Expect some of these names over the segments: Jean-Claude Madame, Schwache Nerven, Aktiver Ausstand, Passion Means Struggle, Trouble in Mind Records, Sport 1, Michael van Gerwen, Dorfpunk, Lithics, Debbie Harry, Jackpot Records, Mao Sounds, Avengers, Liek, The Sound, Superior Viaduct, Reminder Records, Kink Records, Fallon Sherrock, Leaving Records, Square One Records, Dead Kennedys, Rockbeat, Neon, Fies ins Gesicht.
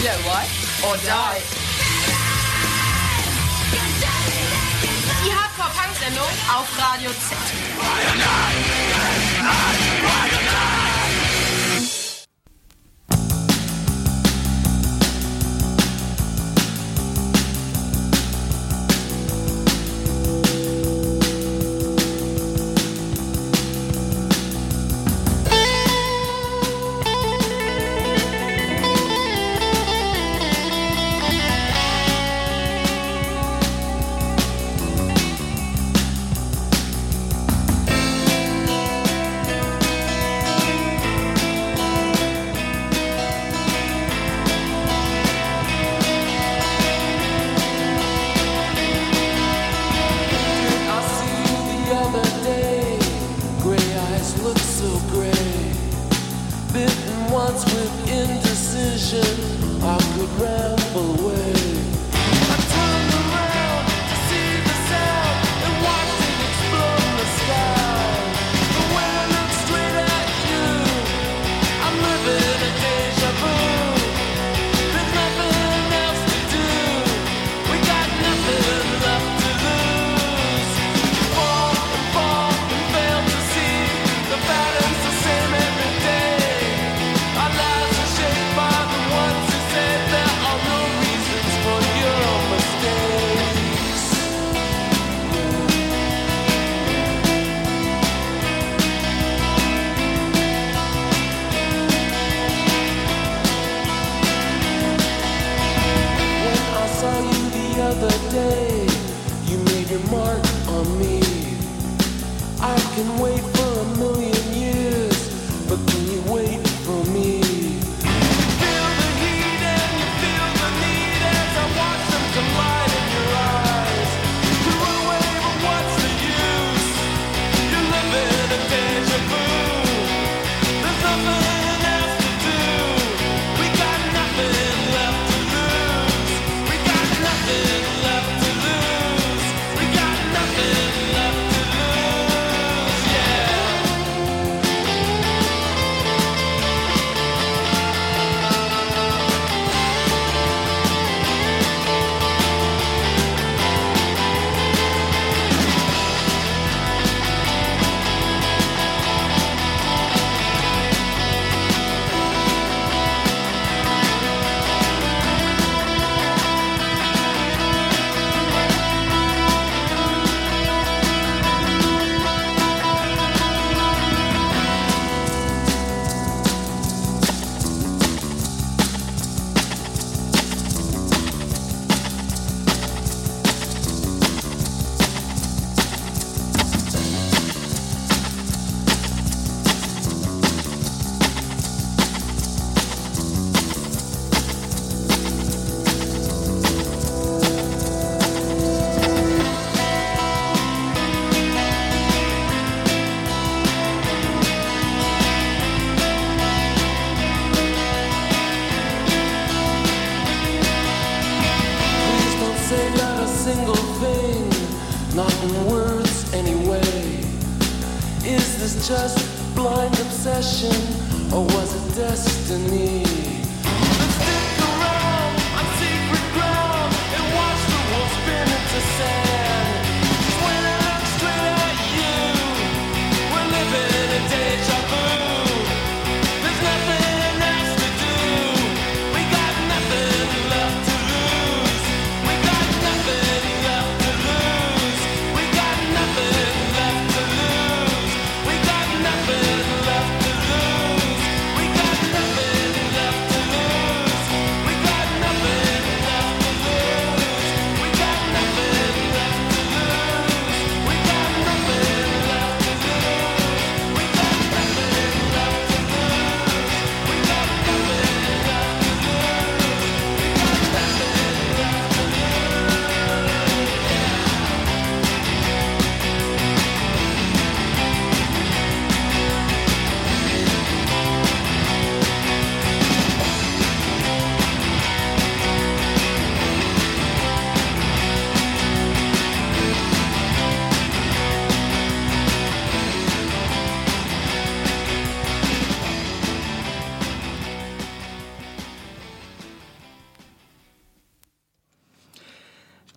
Blow Up or Die. Die Hardcore-Punk-Sendung auf Radio Z.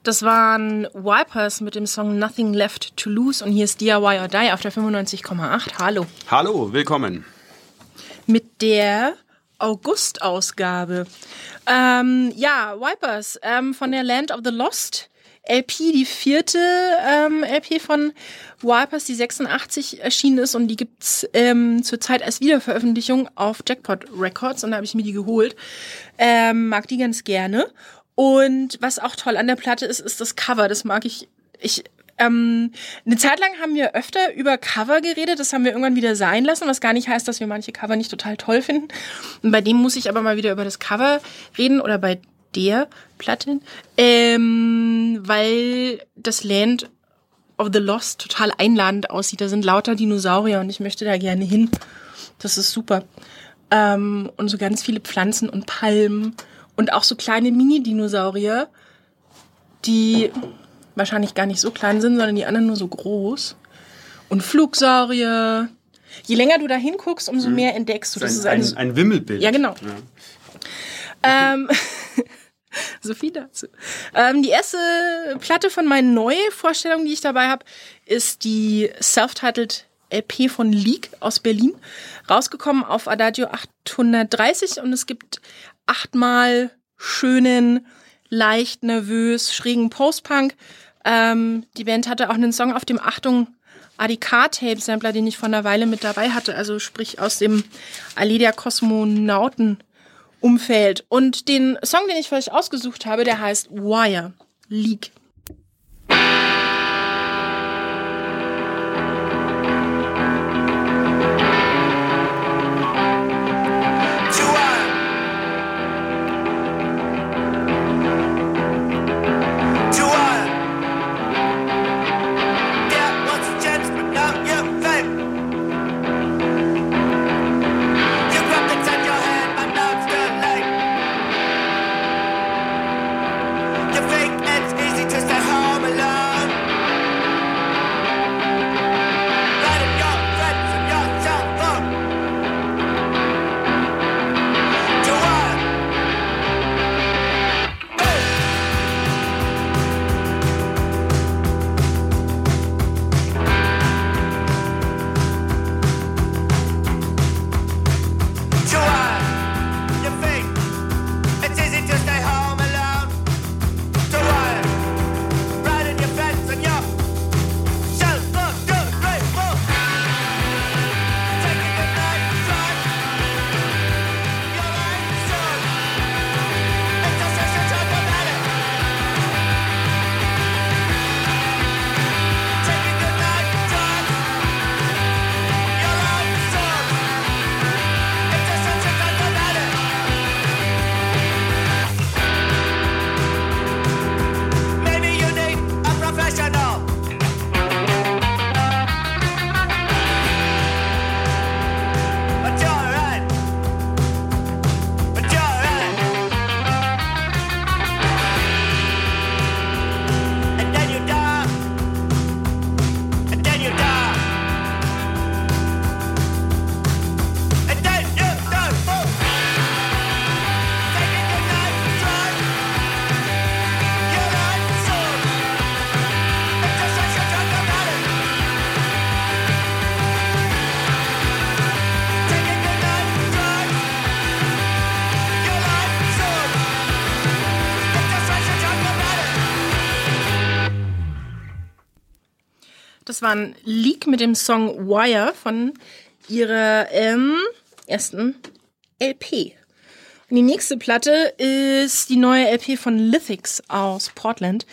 Das waren Wipers mit dem Song Nothing Left to Lose und hier ist DIY or Die auf der 95,8. Hallo. Hallo, willkommen. Mit der August-Ausgabe. Ja, Wipers von der Land of the Lost LP, die vierte LP von Wipers, die 86 erschienen ist und die gibt's zurzeit als Wiederveröffentlichung auf Jackpot Records und da habe ich mir die geholt. Mag die ganz gerne. Und was auch toll an der Platte ist, ist das Cover. Das mag ich. Eine Zeit lang haben wir öfter über Cover geredet. Das haben wir irgendwann wieder sein lassen, was gar nicht heißt, dass wir manche Cover nicht total toll finden. Und bei dem muss ich aber mal wieder über das Cover reden oder bei der Platte, weil das Land of the Lost total einladend aussieht. Da sind lauter Dinosaurier und ich möchte da gerne hin. Das ist super. Und so ganz viele Pflanzen und Palmen und auch so kleine Mini-Dinosaurier, die wahrscheinlich gar nicht so klein sind, sondern die anderen nur so groß. Und Flugsaurier. Je länger du da hinguckst, umso mehr entdeckst du. Das ist ein Wimmelbild. Ja, genau. Ja. So viel dazu. Die erste Platte von meinen neuen Vorstellungen, die ich dabei habe, ist die Self-Titled LP von Liek aus Berlin, rausgekommen auf Adagio 830 und es gibt 8-mal schönen, leicht nervös, schrägen Post-Punk. Die Band hatte auch einen Song auf dem Achtung ADK-Tape-Sampler, den ich vor einer Weile mit dabei hatte, also sprich aus dem Allee der Kosmonauten Umfeld. Und den Song, den ich für euch ausgesucht habe, der heißt Wire, Leak. Das war ein Leak mit dem Song Wire von ihrer ersten LP. Und die nächste Platte ist die neue LP von Lithics aus Portland.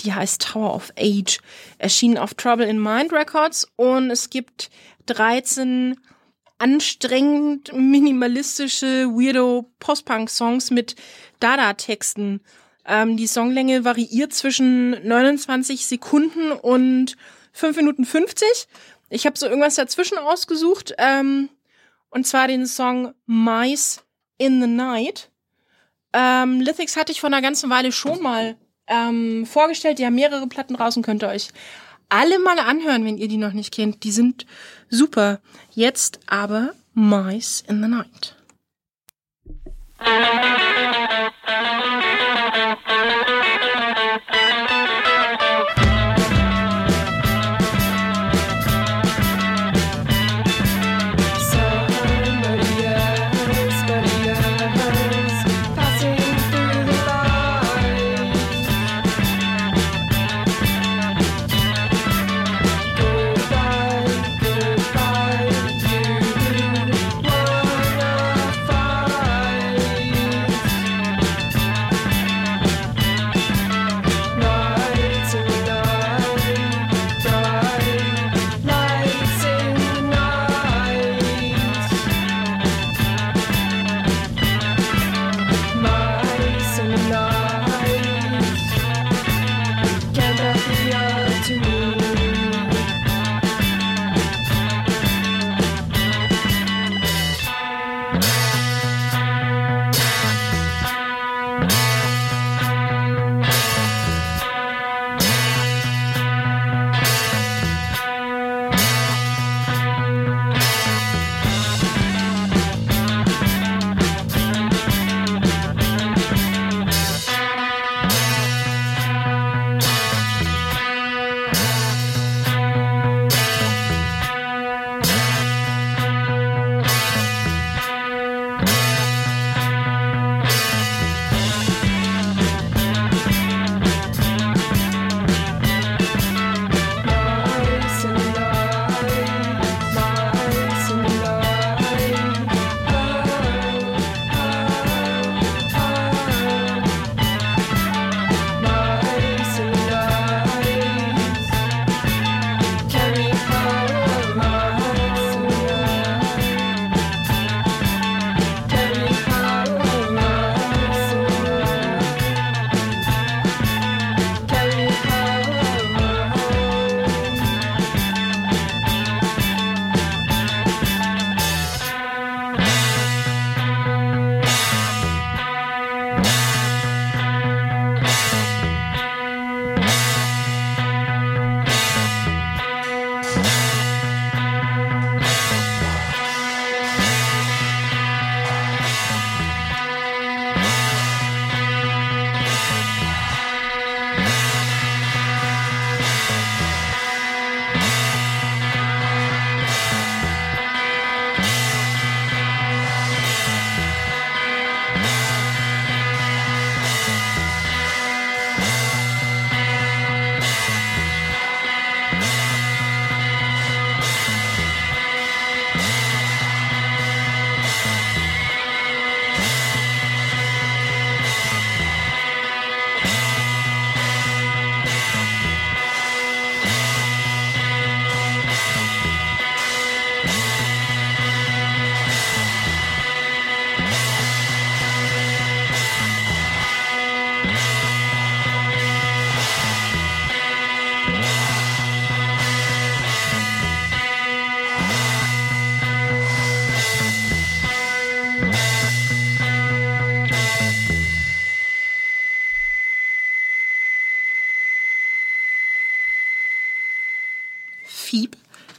Die heißt Tower of Age. Erschienen auf Trouble in Mind Records und es gibt 13 anstrengend minimalistische Weirdo-Post-Punk-Songs mit Dada-Texten. Die Songlänge variiert zwischen 29 Sekunden und 5 Minuten 50. Ich habe so irgendwas dazwischen ausgesucht. Und zwar den Song Mice in the Night. Lithics hatte ich vor einer ganzen Weile schon mal vorgestellt. Die haben mehrere Platten raus und könnt ihr euch alle mal anhören, wenn ihr die noch nicht kennt. Die sind super. Jetzt aber Mice in the Night.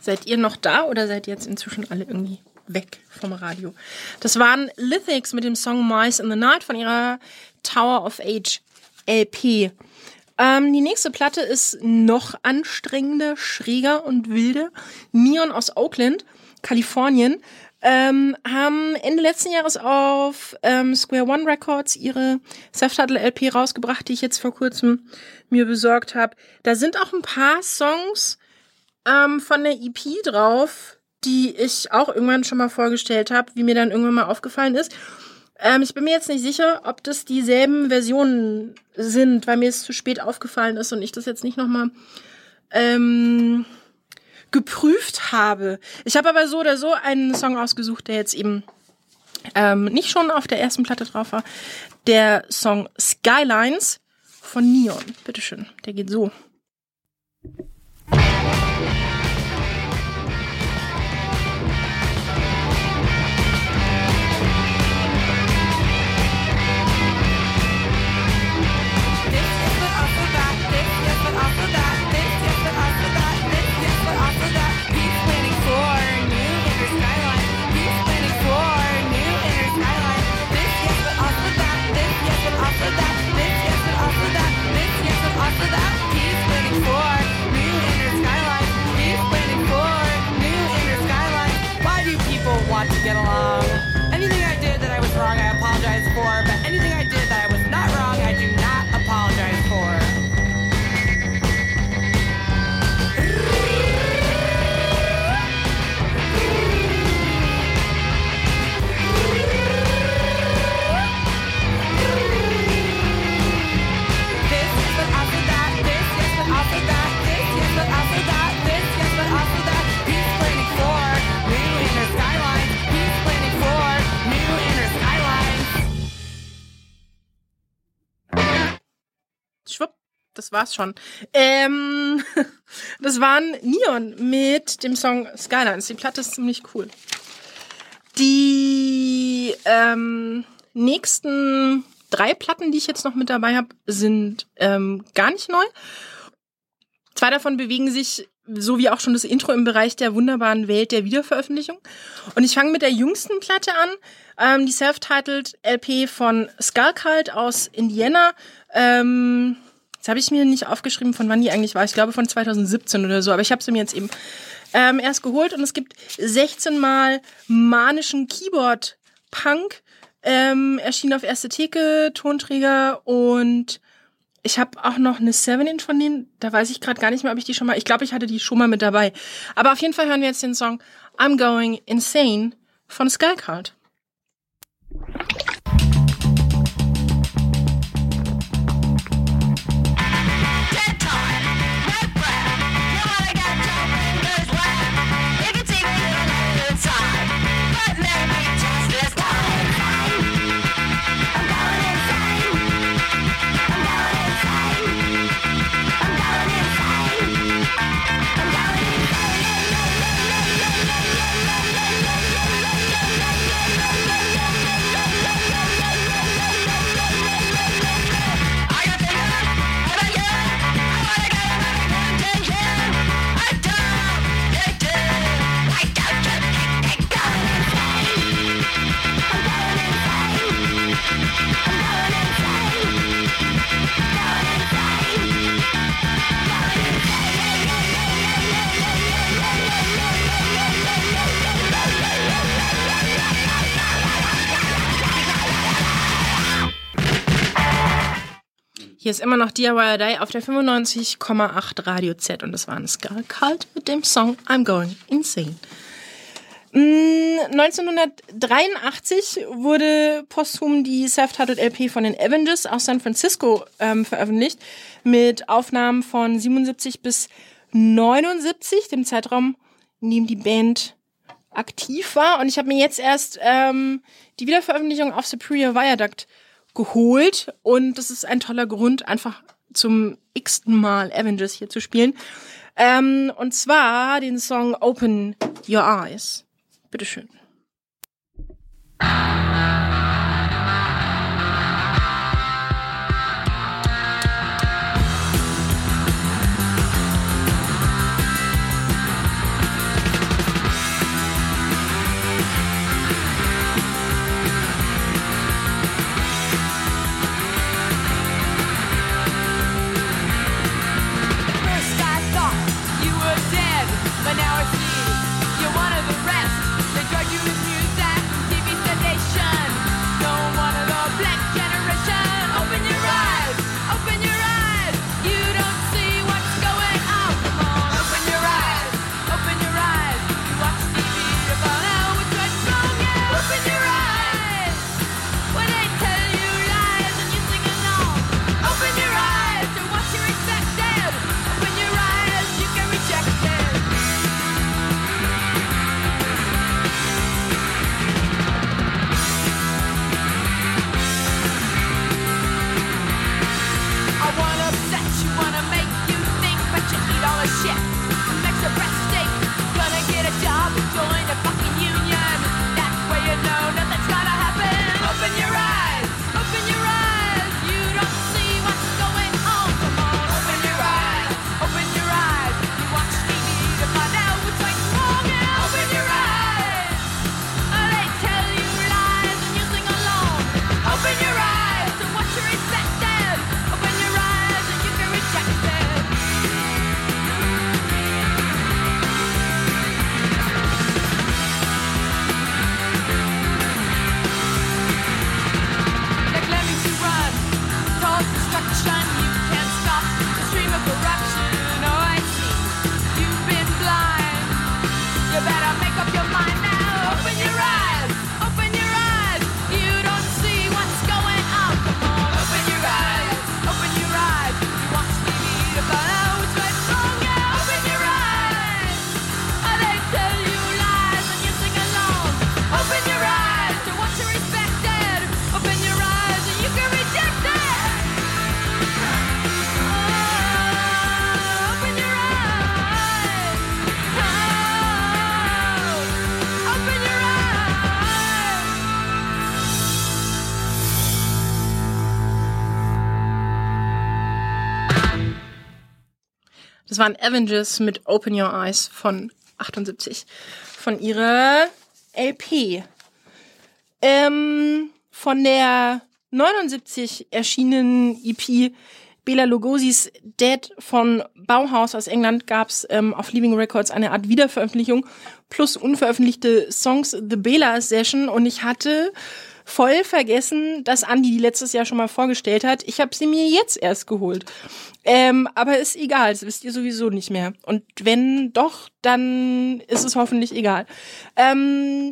Seid ihr noch da oder seid ihr jetzt inzwischen alle irgendwie weg vom Radio? Das waren Lithics mit dem Song Mice in the Night von ihrer Tower of Age LP. Die nächste Platte ist noch anstrengender, schräger und wilder. Neon aus Oakland, Kalifornien, haben Ende letzten Jahres auf Square One Records ihre Self-Title-LP rausgebracht, die ich jetzt vor kurzem mir besorgt habe. Da sind auch ein paar Songs von der EP drauf, die ich auch irgendwann schon mal vorgestellt habe, wie mir dann irgendwann mal aufgefallen ist. Ich bin mir jetzt nicht sicher, ob das dieselben Versionen sind, weil mir es zu spät aufgefallen ist und ich das jetzt nicht nochmal geprüft habe. Ich habe aber so oder so einen Song ausgesucht, der jetzt eben nicht schon auf der ersten Platte drauf war. Der Song Skylines von Neon. Bitteschön, der geht so. To get along. Anything I did that I was wrong, I apologize for, but anything I did that I was not wrong, I do not apologize for. This, but also that. This, yes, but also that. This, yes, but also that. This, yes, but also that. He's planning for new inner skyline. Schwupp, das war's schon. Das waren Neon mit dem Song Skylines. Die Platte ist ziemlich cool. Die nächsten 3 Platten, die ich jetzt noch mit dabei habe, sind gar nicht neu. 2 davon bewegen sich, so wie auch schon das Intro, im Bereich der wunderbaren Welt der Wiederveröffentlichung. Und ich fange mit der jüngsten Platte an. Die Self-Titled LP von Skullcult aus Indiana. Jetzt habe ich mir nicht aufgeschrieben, von wann die eigentlich war. Ich glaube, von 2017 oder so. Aber ich habe sie mir jetzt eben erst geholt. Und es gibt 16 Mal manischen Keyboard-Punk. Erschienen auf Erste Theke, Tonträger und... Ich habe auch noch eine 7-Inch von denen. Da weiß ich gerade gar nicht mehr, ob ich die schon mal... Ich glaube, ich hatte die schon mal mit dabei. Aber auf jeden Fall hören wir jetzt den Song I'm Going Insane von Skullcult. Hier ist immer noch DIY Day auf der 95,8 Radio Z und das war ein Skullcult mit dem Song I'm Going Insane. 1983 wurde posthum die Self-Titled LP von den Avengers aus San Francisco veröffentlicht mit Aufnahmen von 77 bis 79, dem Zeitraum, in dem die Band aktiv war. Und ich habe mir jetzt erst die Wiederveröffentlichung auf Superior Viaduct geholt und das ist ein toller Grund, einfach zum x-ten Mal Avengers hier zu spielen. Und zwar den Song Open Your Eyes. Bitteschön. Das waren Avengers mit Open Your Eyes von 78, von ihrer LP. Von der 79 erschienenen EP Bela Lugosis Dead von Bauhaus aus England gab's auf Leaving Records eine Art Wiederveröffentlichung plus unveröffentlichte Songs The Bela Session, und ich hatte voll vergessen, dass Andi die letztes Jahr schon mal vorgestellt hat. Ich habe sie mir jetzt erst geholt. Aber ist egal, das wisst ihr sowieso nicht mehr. Und wenn doch, dann ist es hoffentlich egal.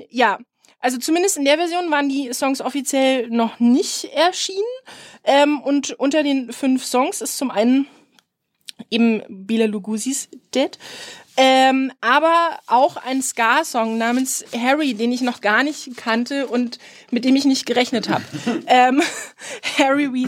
Ja, also zumindest in der Version waren die Songs offiziell noch nicht erschienen. Und unter den 5 Songs ist zum einen eben Bela Lugosis Dead. Aber auch ein Ska-Song namens Harry, den ich noch gar nicht kannte und mit dem ich nicht gerechnet habe. Harry wie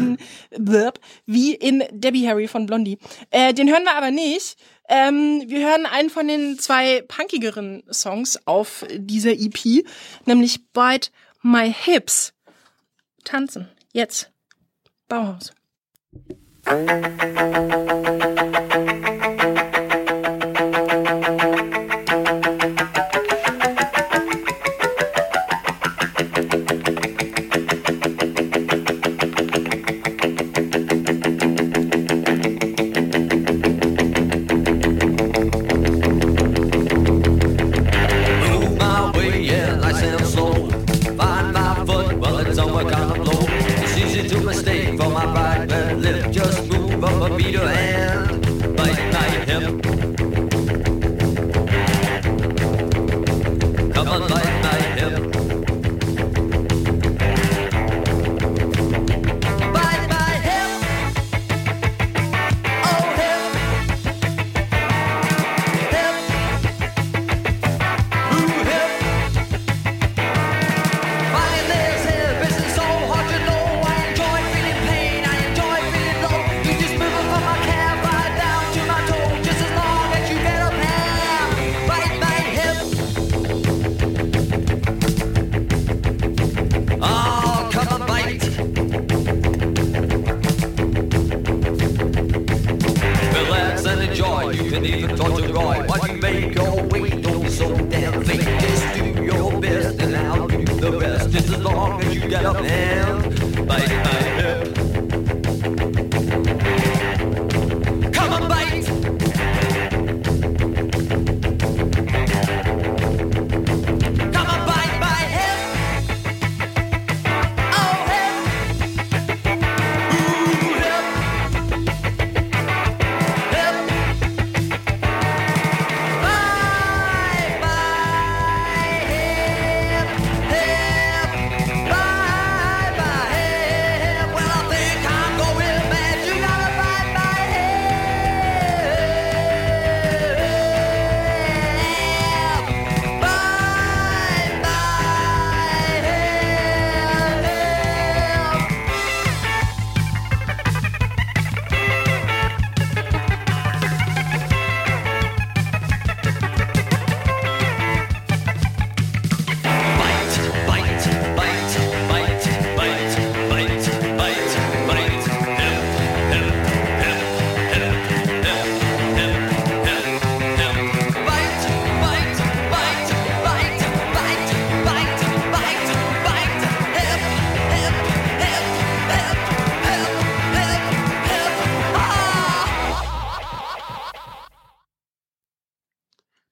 in Debbie Harry von Blondie. Den hören wir aber nicht. Wir hören einen von den 2 punkigeren Songs auf dieser EP, nämlich Bite My Hips. Tanzen. Jetzt. Bauhaus.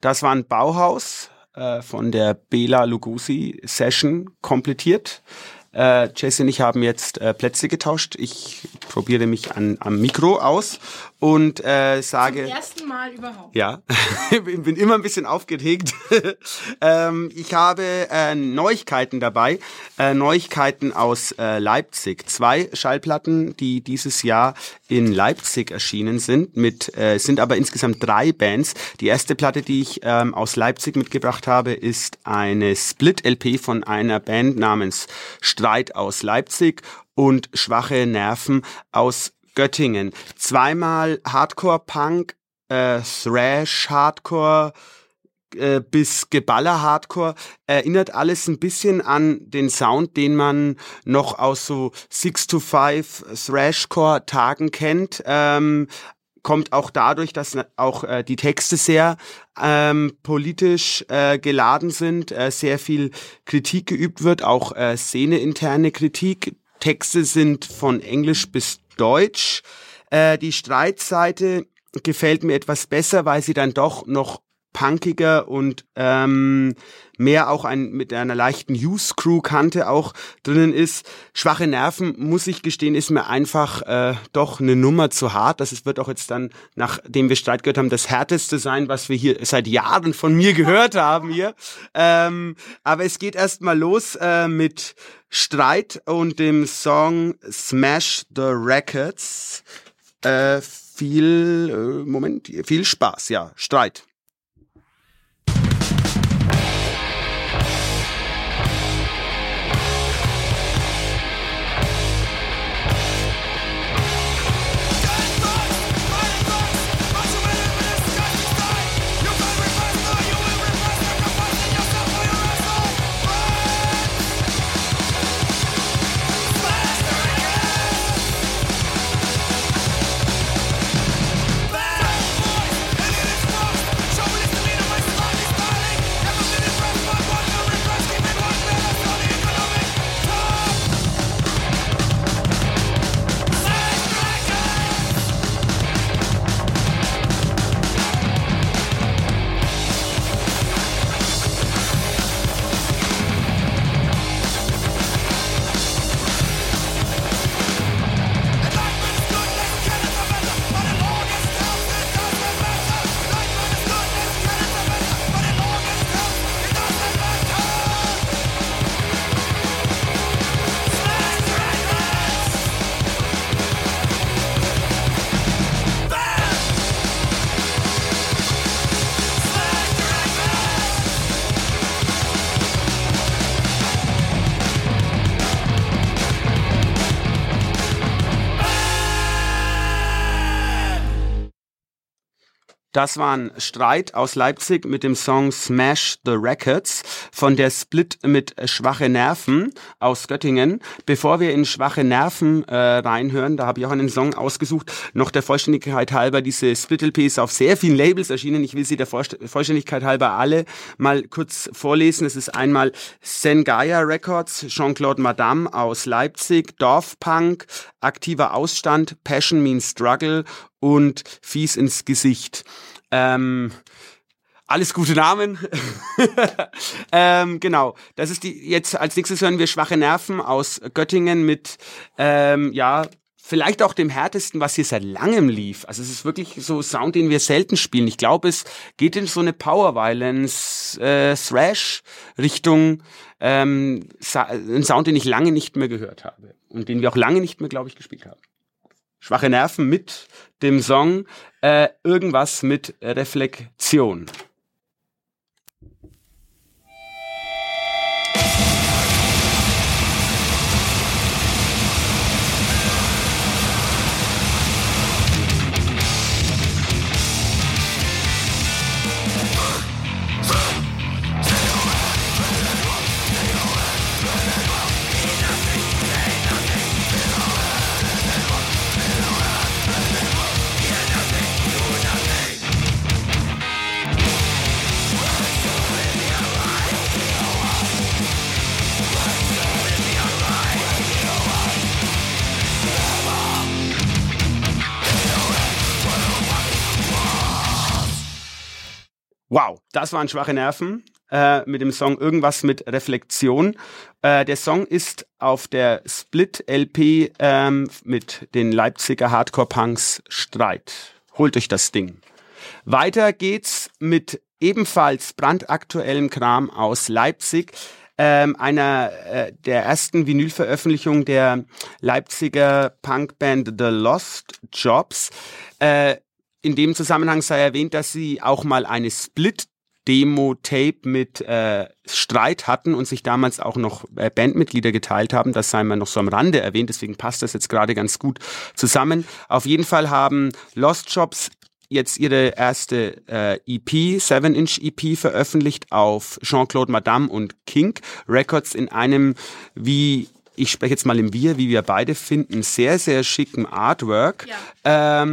Das war ein Bauhaus von der Bela Lugosi Session komplettiert. Jesse und ich haben jetzt Plätze getauscht. Ich probiere mich am Mikro aus und sage... Zum ersten Mal überhaupt. Ja, ich bin immer ein bisschen aufgeregt. Ich habe Neuigkeiten dabei. Neuigkeiten aus Leipzig. 2 Schallplatten, die dieses Jahr in Leipzig erschienen sind. Sind aber insgesamt 3 Bands. Die erste Platte, die ich aus Leipzig mitgebracht habe, ist eine Split-LP von einer Band namens Streit aus Leipzig und Schwache Nerven aus Göttingen. 2-mal Hardcore-Punk, Thrash-Hardcore bis Geballer-Hardcore. Erinnert alles ein bisschen an den Sound, den man noch aus so 6-to-5 Thrashcore-Tagen kennt. kommt auch dadurch, dass auch die Texte sehr politisch geladen sind, sehr viel Kritik geübt wird, auch szeneinterne Kritik. Texte sind von Englisch bis Deutsch. Die Streitseite gefällt mir etwas besser, weil sie dann doch noch punkiger und mehr auch mit einer leichten Youth-Crew-Kante auch drinnen ist. Schwache Nerven, muss ich gestehen, ist mir einfach doch eine Nummer zu hart. Das wird auch jetzt dann, nachdem wir Streit gehört haben, das härteste sein, was wir hier seit Jahren von mir gehört haben hier. Aber es geht erstmal los mit Streit und dem Song Smash the Records. Viel Spaß, ja, Streit. Das war ein Streit aus Leipzig mit dem Song Smash the Records von der Split mit Schwache Nerven aus Göttingen. Bevor wir in Schwache Nerven reinhören, da habe ich auch einen Song ausgesucht, noch der Vollständigkeit halber, diese Split-LP ist auf sehr vielen Labels erschienen. Ich will sie der Vollständigkeit halber alle mal kurz vorlesen. Es ist einmal Zengaya Records, Jean-Claude Madame aus Leipzig, Dorfpunk, Aktiver Ausstand, Passion Means Struggle und Fies ins Gesicht. Alles gute Namen. Genau. Das ist die. Jetzt als nächstes hören wir Schwache Nerven aus Göttingen mit vielleicht auch dem härtesten, was hier seit langem lief. Also es ist wirklich so Sound, den wir selten spielen. Ich glaube, es geht in so eine Power Violence Thrash Richtung. Ein Sound, den ich lange nicht mehr gehört habe und den wir auch lange nicht mehr, glaube ich, gespielt haben. Schwache Nerven mit dem Song irgendwas mit Reflexion. Wow, das waren Schwache Nerven mit dem Song Irgendwas mit Reflexion. Der Song ist auf der Split-LP mit den Leipziger Hardcore-Punks Streit. Holt euch das Ding. Weiter geht's mit ebenfalls brandaktuellem Kram aus Leipzig. Einer der ersten Vinylveröffentlichung der Leipziger Punkband The Lost Jobs. In dem Zusammenhang sei erwähnt, dass sie auch mal eine Split-Demo-Tape mit Streit hatten und sich damals auch noch Bandmitglieder geteilt haben. Das sei mal noch so am Rande erwähnt, deswegen passt das jetzt gerade ganz gut zusammen. Auf jeden Fall haben Lost Jobs jetzt ihre erste EP, 7-Inch EP, veröffentlicht auf Jean-Claude Madame und Kink Records in einem, ich spreche jetzt mal im Wir, wie wir beide finden, sehr, sehr schicken Artwork. Ja.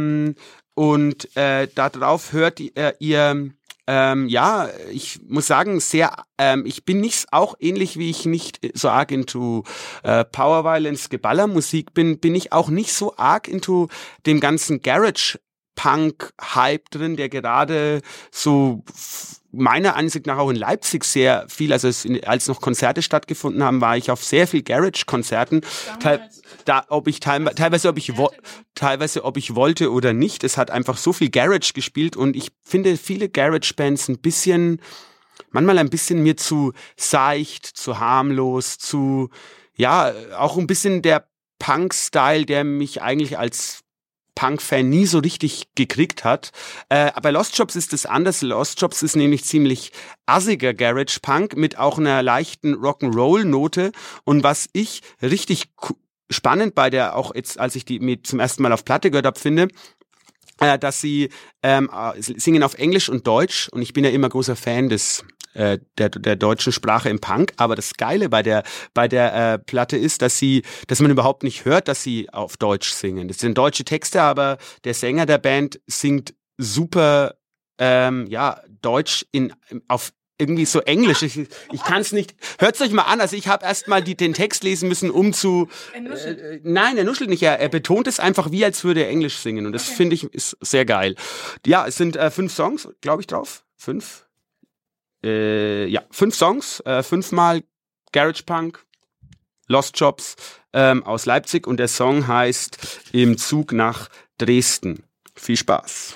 Und darauf hört ihr ja, ich muss sagen, sehr, ich bin nicht auch ähnlich, wie ich nicht so arg into Power Violence Geballermusik bin, bin ich auch nicht so arg into dem ganzen Garage Punk Hype drin, der gerade so meiner Ansicht nach auch in Leipzig sehr viel, also als noch Konzerte stattgefunden haben, war ich auf sehr viel Garage-Konzerten. Teilweise, ob ich wollte oder nicht. Es hat einfach so viel Garage gespielt und ich finde viele Garage-Bands manchmal ein bisschen mir zu seicht, zu harmlos, zu, ja, auch ein bisschen der Punk-Style, der mich eigentlich als Punk-Fan nie so richtig gekriegt hat. Bei Lost Jobs ist es anders. Lost Jobs ist nämlich ziemlich assiger Garage-Punk mit auch einer leichten Rock'n'Roll-Note. Und was ich richtig spannend bei der, auch jetzt, als ich die mir zum ersten Mal auf Platte gehört habe, finde, dass sie singen auf Englisch und Deutsch. Und ich bin ja immer großer Fan des der deutschen Sprache im Punk, aber das Geile bei der Platte ist, dass man überhaupt nicht hört, dass sie auf Deutsch singen. Das sind deutsche Texte, aber der Sänger der Band singt super Deutsch auf irgendwie so Englisch. Ich kann es nicht. Hört's euch mal an. Also ich habe erst mal den Text lesen müssen, um zu. Nein, er nuschelt nicht. Er betont es einfach, wie als würde er Englisch singen. Und das finde ich ist sehr geil. Ja, es sind 5 Songs, glaube ich, drauf. 5. 5 Songs, 5-mal Garage Punk, Lost Jobs aus Leipzig und der Song heißt Im Zug nach Dresden. Viel Spaß.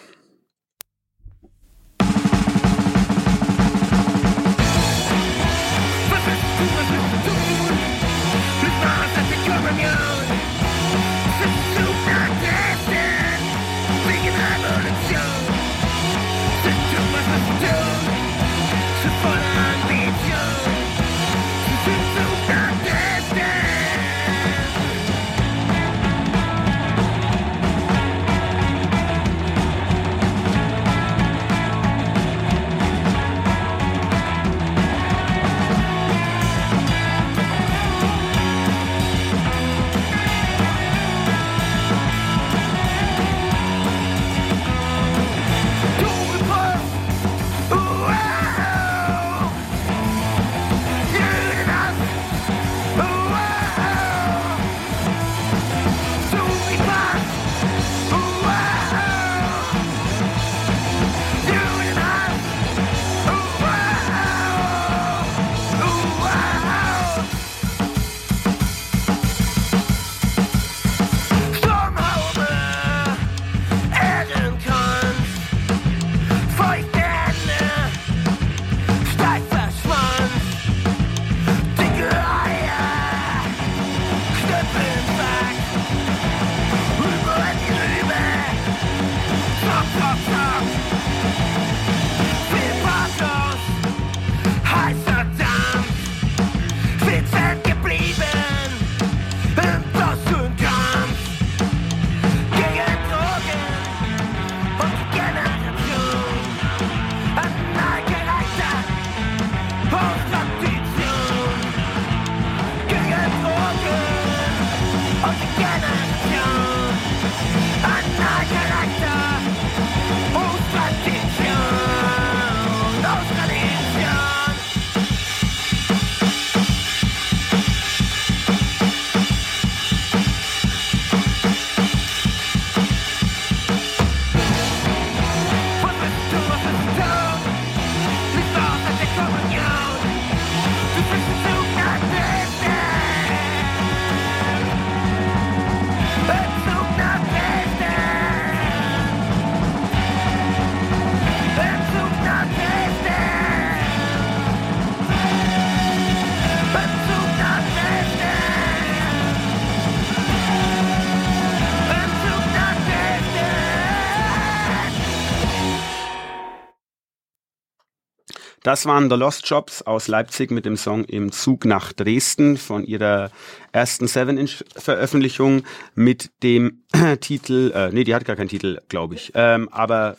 Das waren The Lost Jobs aus Leipzig mit dem Song Im Zug nach Dresden von ihrer ersten 7-Inch-Veröffentlichung mit dem Titel, die hat gar keinen Titel, glaube ich, aber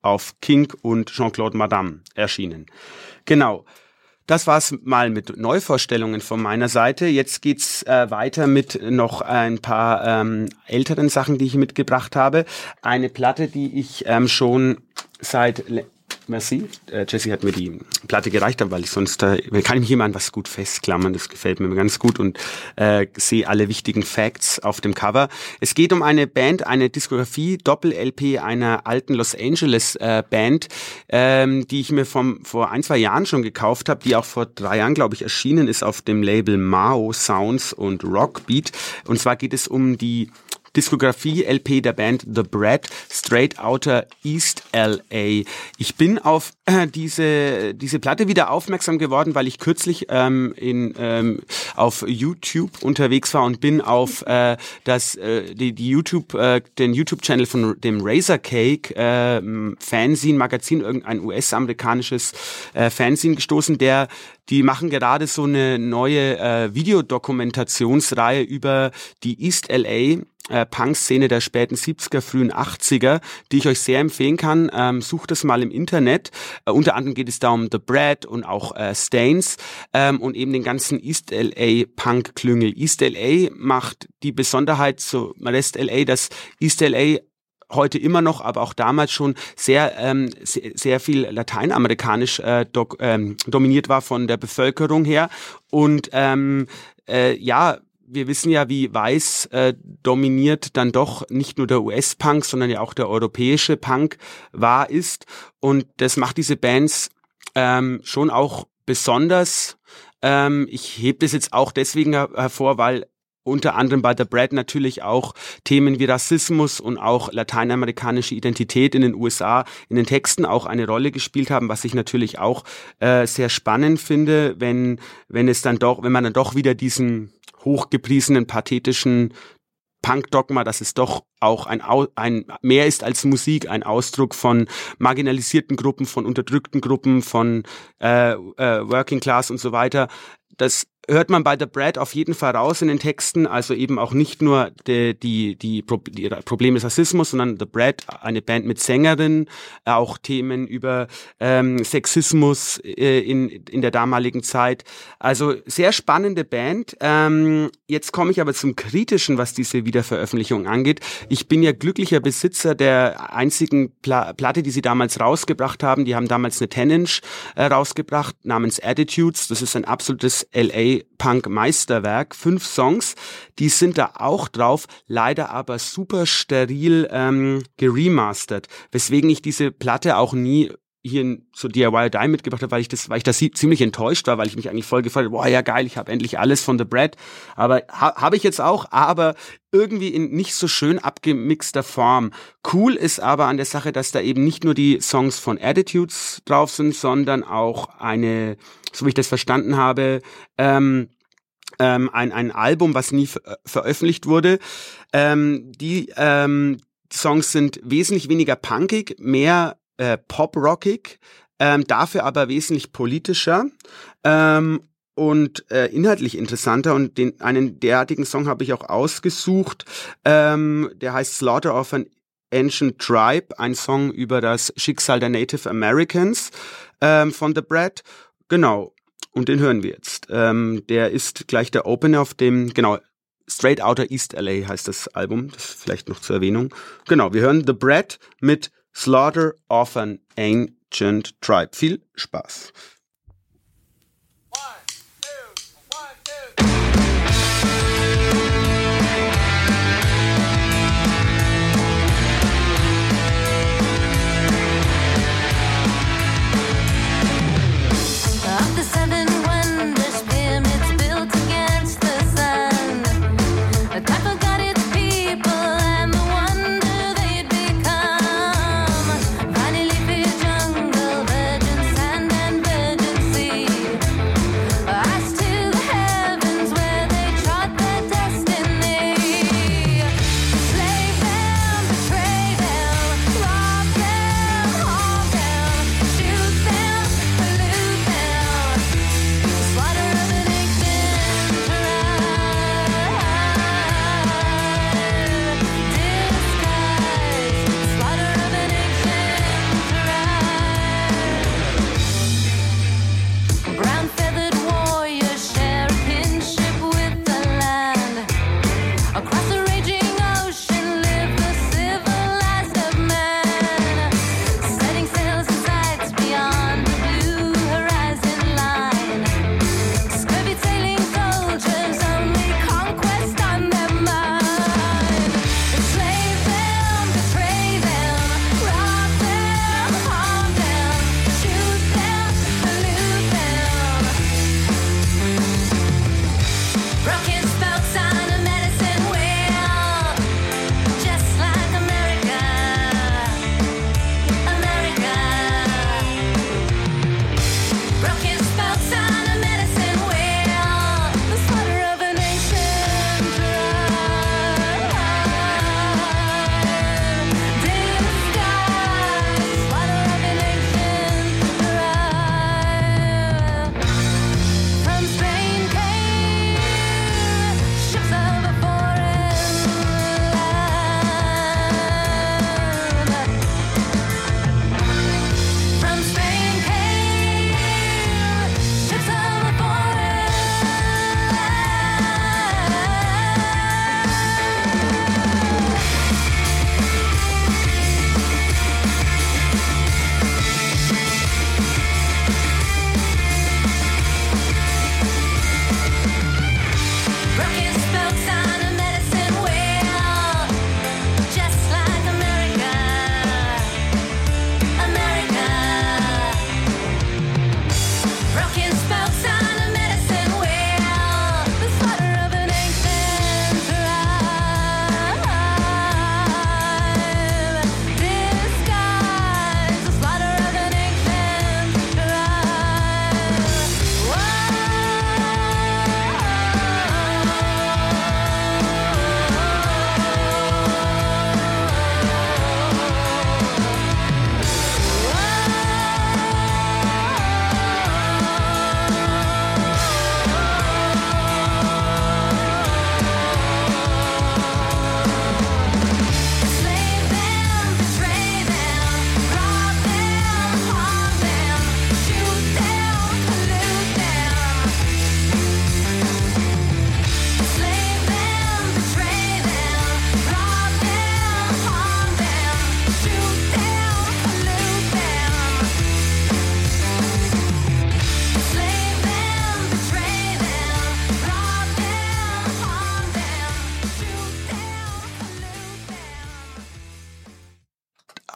auf Kink und Jean-Claude Madame erschienen. Genau. Das war's mal mit Neuvorstellungen von meiner Seite. Jetzt geht's weiter mit noch ein paar älteren Sachen, die ich mitgebracht habe. Eine Platte, die ich schon seit... Merci. Jesse hat mir die Platte gereicht, weil ich sonst, kann ich mich immer an was gut festklammern, das gefällt mir ganz gut und sehe alle wichtigen Facts auf dem Cover. Es geht um eine Band, eine Diskografie, Doppel-LP einer alten Los Angeles Band, die ich mir vor 1-2 Jahren schon gekauft habe, die auch vor 3 Jahren, glaube ich, erschienen ist auf dem Label Mao Sounds und Rockbeat. Und zwar geht es um die Diskografie-LP der Band The Bread, Straight Outta East LA. Ich bin auf diese Platte wieder aufmerksam geworden, weil ich kürzlich auf YouTube unterwegs war und bin auf den YouTube-Channel von dem Razorcake Fanzine-Magazin, irgendein US-amerikanisches Fanzine gestoßen, die machen gerade so eine neue Videodokumentationsreihe über die East LA Punk-Szene der späten 70er, frühen 80er, die ich euch sehr empfehlen kann. Sucht das mal im Internet. Unter anderem geht es da um The Bread und auch Stains und eben den ganzen East LA Punk-Klüngel. East LA macht die Besonderheit zu Rest LA, dass East LA heute immer noch, aber auch damals schon sehr viel lateinamerikanisch dominiert war von der Bevölkerung her. Und wir wissen ja, wie weiß dominiert dann doch nicht nur der US-Punk, sondern ja auch der europäische Punk ist. Und das macht diese Bands schon auch besonders. Ich hebe das jetzt auch deswegen hervor, weil unter anderem bei The Bread natürlich auch Themen wie Rassismus und auch lateinamerikanische Identität in den USA in den Texten auch eine Rolle gespielt haben, was ich natürlich auch sehr spannend finde, wenn man dann doch wieder diesen hochgepriesenen, pathetischen Punk-Dogma, dass es doch auch ein mehr ist als Musik, ein Ausdruck von marginalisierten Gruppen, von unterdrückten Gruppen, von Working Class und so weiter. Das hört man bei The Bread auf jeden Fall raus in den Texten, also eben auch nicht nur die Probleme des Rassismus, sondern The Bread, eine Band mit Sängerin, auch Themen über Sexismus in der damaligen Zeit. Also sehr spannende Band. Jetzt komme ich aber zum Kritischen, was diese Wiederveröffentlichung angeht. Ich bin ja glücklicher Besitzer der einzigen Platte, die sie damals rausgebracht haben. Die haben damals eine 10-Inch rausgebracht, namens Attitudes. Das ist ein absolutes LA-Punk-Meisterwerk, 5 Songs, die sind da auch drauf, leider aber super steril geremastert, weswegen ich diese Platte auch nie hier so DIY or Die mitgebracht habe, weil ich da ziemlich enttäuscht war, weil ich mich eigentlich voll gefreut habe, boah, ja geil, ich habe endlich alles von The Bread, aber habe ich jetzt auch, aber irgendwie in nicht so schön abgemixter Form. Cool ist aber an der Sache, dass da eben nicht nur die Songs von Attitudes drauf sind, sondern auch eine, so wie ich das verstanden habe, ein Album, was nie veröffentlicht wurde. Die Songs sind wesentlich weniger punkig, mehr pop-rockig, dafür aber wesentlich politischer und inhaltlich interessanter. Und einen derartigen Song habe ich auch ausgesucht. Der heißt Slaughter of an Ancient Tribe, ein Song über das Schicksal der Native Americans von The Bread. Genau, und den hören wir jetzt. Der ist gleich der Opener auf dem, genau, Straight Outta East LA heißt das Album, das ist vielleicht noch zur Erwähnung. Genau, wir hören The Bread mit Slaughter of an Ancient Tribe. Viel Spaß.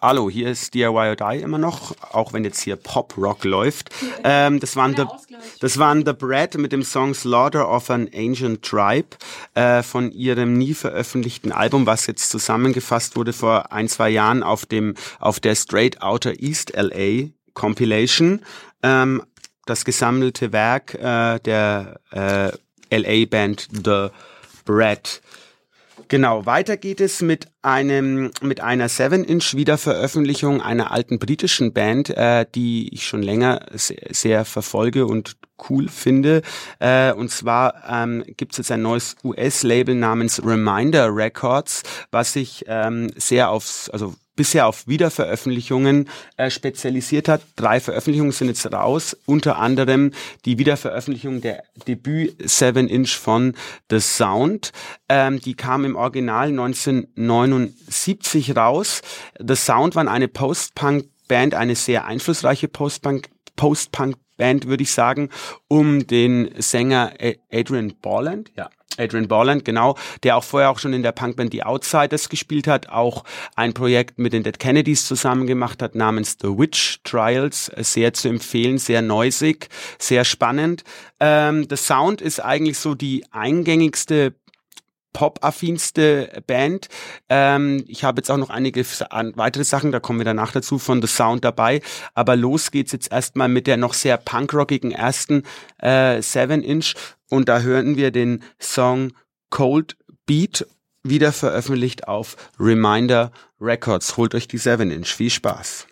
Hallo, hier ist DIY or Die immer noch, auch wenn jetzt hier Pop-Rock läuft. Das waren The Bread mit dem Song Slaughter of an Ancient Tribe von ihrem nie veröffentlichten Album, was jetzt zusammengefasst wurde vor ein, zwei Jahren auf der Straight Outta East LA Compilation. Das gesammelte Werk der LA-Band The Bread. Genau, weiter geht es mit einer 7-Inch Wiederveröffentlichung einer alten britischen Band, die ich schon länger sehr verfolge und cool finde. Und zwar gibt es jetzt ein neues US-Label namens Reminder Records, was sich bisher auf Wiederveröffentlichungen spezialisiert hat. 3 Veröffentlichungen sind jetzt raus, unter anderem die Wiederveröffentlichung der Debüt 7-Inch von The Sound. Die kam im Original 1979 raus. The Sound waren eine Post-Punk-Band, eine sehr einflussreiche Post-Punk-Band, würde ich sagen, um den Sänger Adrian Borland, ja. Adrian Borland, genau, der vorher schon in der Punkband The Outsiders gespielt hat, auch ein Projekt mit den Dead Kennedys zusammen gemacht hat, namens The Witch Trials, sehr zu empfehlen, sehr noisig, sehr spannend. The Sound ist eigentlich so die eingängigste, pop-affinste Band. Ich habe jetzt auch noch einige weitere Sachen, da kommen wir danach dazu, von The Sound dabei. Aber los geht's jetzt erstmal mit der noch sehr punkrockigen ersten 7-Inch. Und da hören wir den Song Cold Beat, wieder veröffentlicht auf Reminder Records. Holt euch die 7-Inch. Viel Spaß.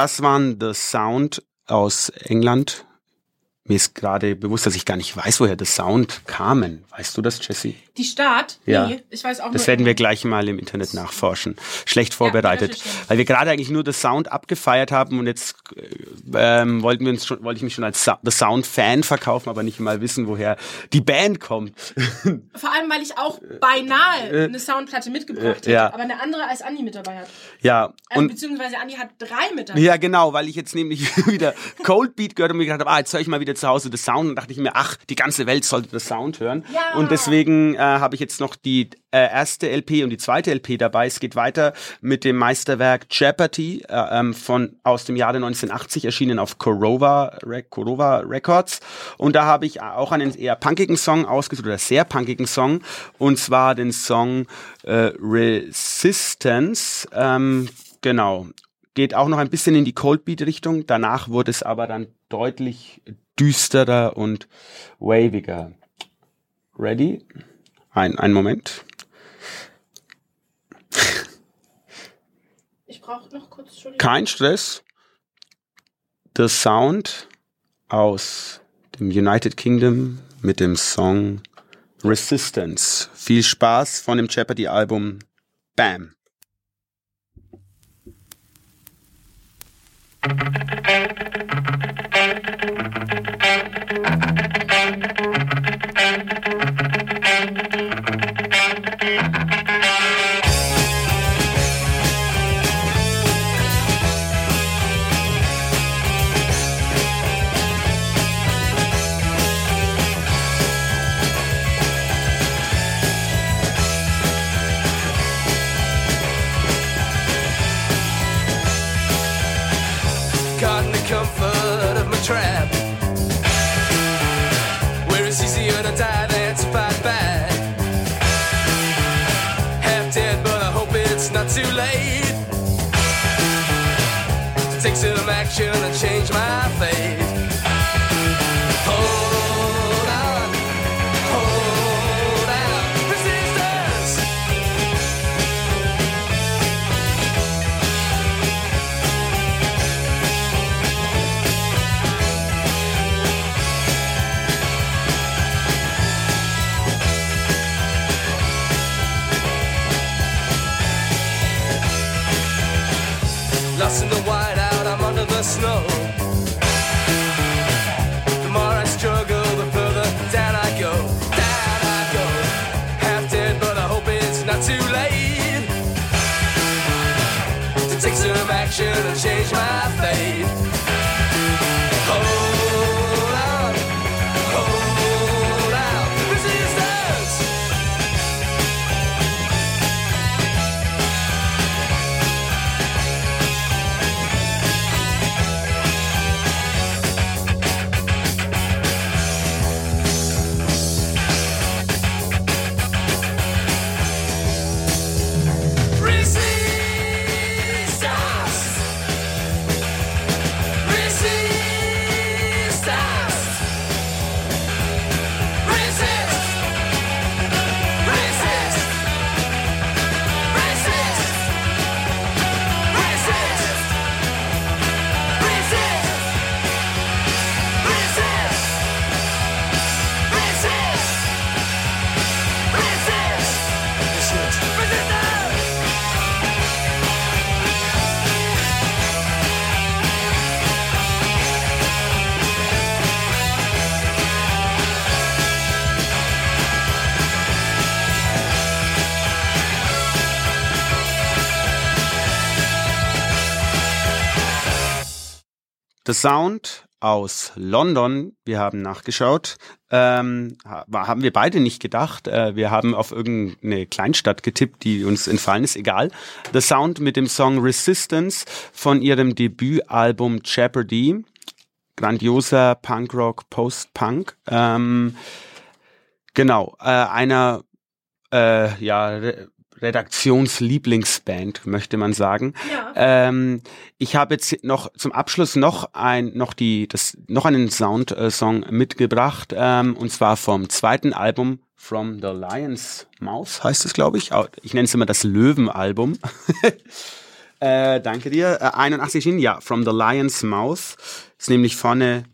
Das waren The Sound aus England. Mir ist gerade bewusst, dass ich gar nicht weiß, woher The Sound kamen. Weißt du das, Jessie? Die Stadt? Ja. Nee, ich weiß auch nicht. Das werden wir gleich mal im Internet nachforschen. Schlecht vorbereitet. Ja, weil wir gerade eigentlich nur The Sound abgefeiert haben und jetzt wollte ich mich schon als The Sound-Fan verkaufen, aber nicht mal wissen, woher die Band kommt. Vor allem, weil ich auch beinahe eine Soundplatte mitgebracht hätte, aber eine andere als Andi mit dabei hat. Ja. Und beziehungsweise Andi hat 3 mit dabei. Ja, genau, weil ich jetzt nämlich wieder Cold Beat gehört und mir gedacht habe, jetzt höre ich mal wieder zu Hause The Sound und dachte ich mir, ach, die ganze Welt sollte The Sound hören. Ja. Und deswegen habe ich jetzt noch die erste LP und die zweite LP dabei. Es geht weiter mit dem Meisterwerk Jeopardy aus dem Jahre 1980 erschienen auf Korova Records. Und da habe ich auch einen eher punkigen Song ausgesucht oder sehr punkigen Song, und zwar den Song Resistance. Genau. Geht auch noch ein bisschen in die Coldbeat-Richtung. Danach wurde es aber dann deutlich düsterer und waviger. Ready? Ein Moment. Ich brauche noch kurz, Entschuldigung. Kein Stress. The Sound aus dem United Kingdom mit dem Song Resistance. Viel Spaß von dem Jeopardy-Album. Bam. Some action and change my fate. Hold on, resistance. Lost in the white out, I'm under the snow. The more I struggle, the further down I go. Down I go. Half dead, but I hope it's not too late to take some action and change my fate. Oh. The Sound aus London, wir haben nachgeschaut, haben wir beide nicht gedacht. Wir haben auf irgendeine Kleinstadt getippt, die uns entfallen ist, egal. The Sound mit dem Song Resistance von ihrem Debütalbum Jeopardy. Grandioser Punkrock, Post-Punk. Genau, einer, Redaktionslieblingsband, möchte man sagen. Ja. Ich habe jetzt noch zum Abschluss noch einen Sound-Song mitgebracht, und zwar vom zweiten Album From the Lion's Mouth, heißt es, glaube ich. Ich nenne es immer das Löwenalbum. Danke dir. 81 hin, ja, From the Lion's Mouth. Ist nämlich vorne,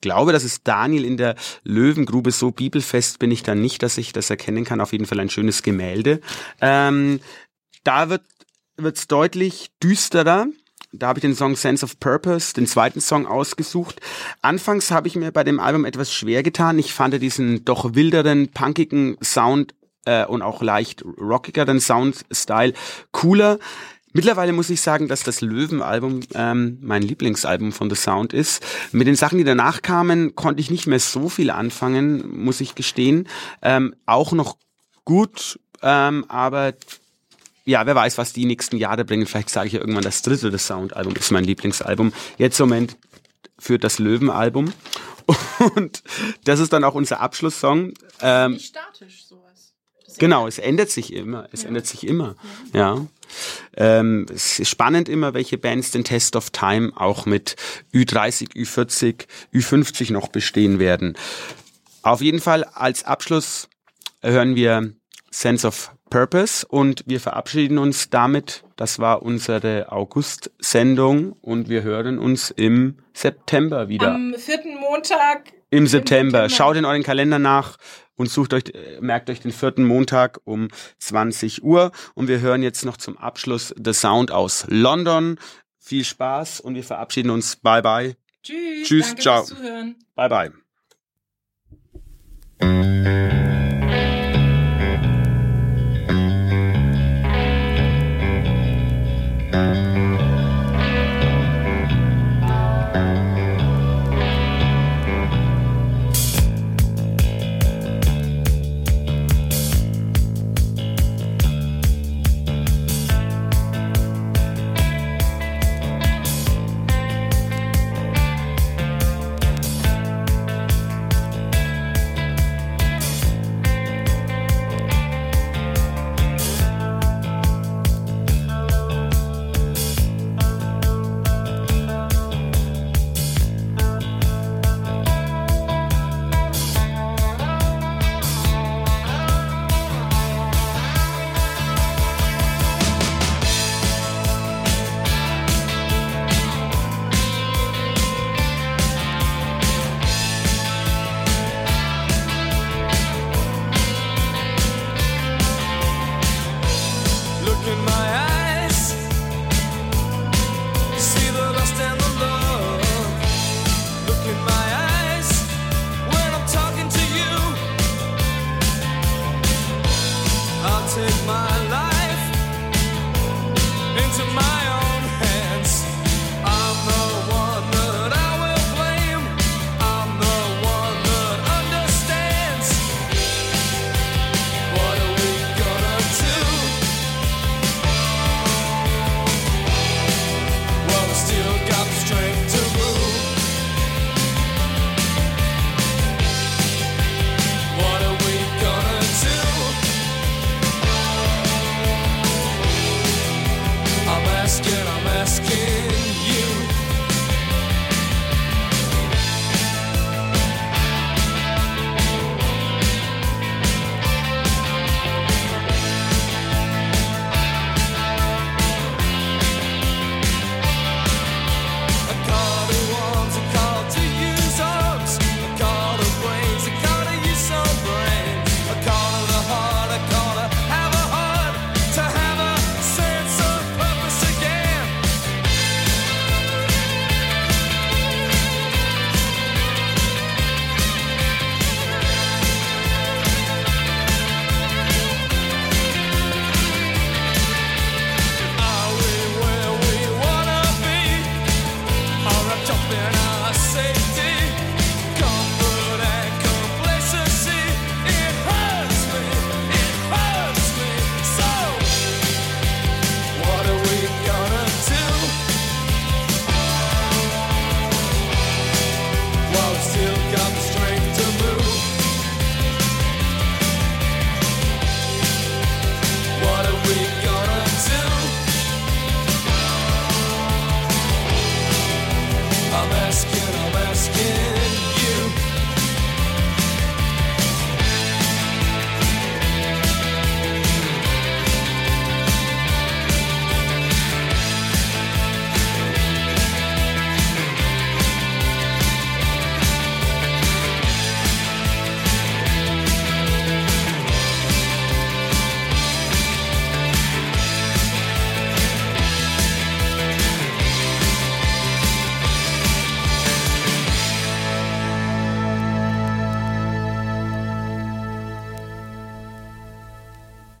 glaube, das ist Daniel in der Löwengrube. So bibelfest bin ich da nicht, dass ich das erkennen kann. Auf jeden Fall ein schönes Gemälde. Da wird's deutlich düsterer. Da habe ich den Song Sense of Purpose, den zweiten Song, ausgesucht. Anfangs habe ich mir bei dem Album etwas schwer getan. Ich fand diesen doch wilderen, punkigen Sound und auch leicht rockigeren Soundstyle cooler. Mittlerweile muss ich sagen, dass das Löwenalbum mein Lieblingsalbum von The Sound ist. Mit den Sachen, die danach kamen, konnte ich nicht mehr so viel anfangen, muss ich gestehen. Auch noch gut, aber ja, wer weiß, was die nächsten Jahre bringen. Vielleicht sage ich ja irgendwann, das dritte The Sound-Album ist mein Lieblingsalbum. Jetzt im Moment führt das Löwenalbum. Und das ist dann auch unser Abschlusssong. Nicht statisch sowas. Genau, es ändert sich immer. Es ändert sich immer, ja. Es ist spannend immer, welche Bands den Test of Time auch mit Ü30, Ü40, Ü50 noch bestehen werden. Auf jeden Fall als Abschluss hören wir Sense of Purpose und wir verabschieden uns damit. Das war unsere August-Sendung und wir hören uns im September wieder. Am vierten Montag im September. Schaut in euren Kalender nach. Und merkt euch den vierten Montag um 20 Uhr. Und wir hören jetzt noch zum Abschluss The Sound aus London. Viel Spaß und wir verabschieden uns. Bye, bye. Tschüss. Tschüss, danke, ciao. Fürs Zuhören. Bye, bye.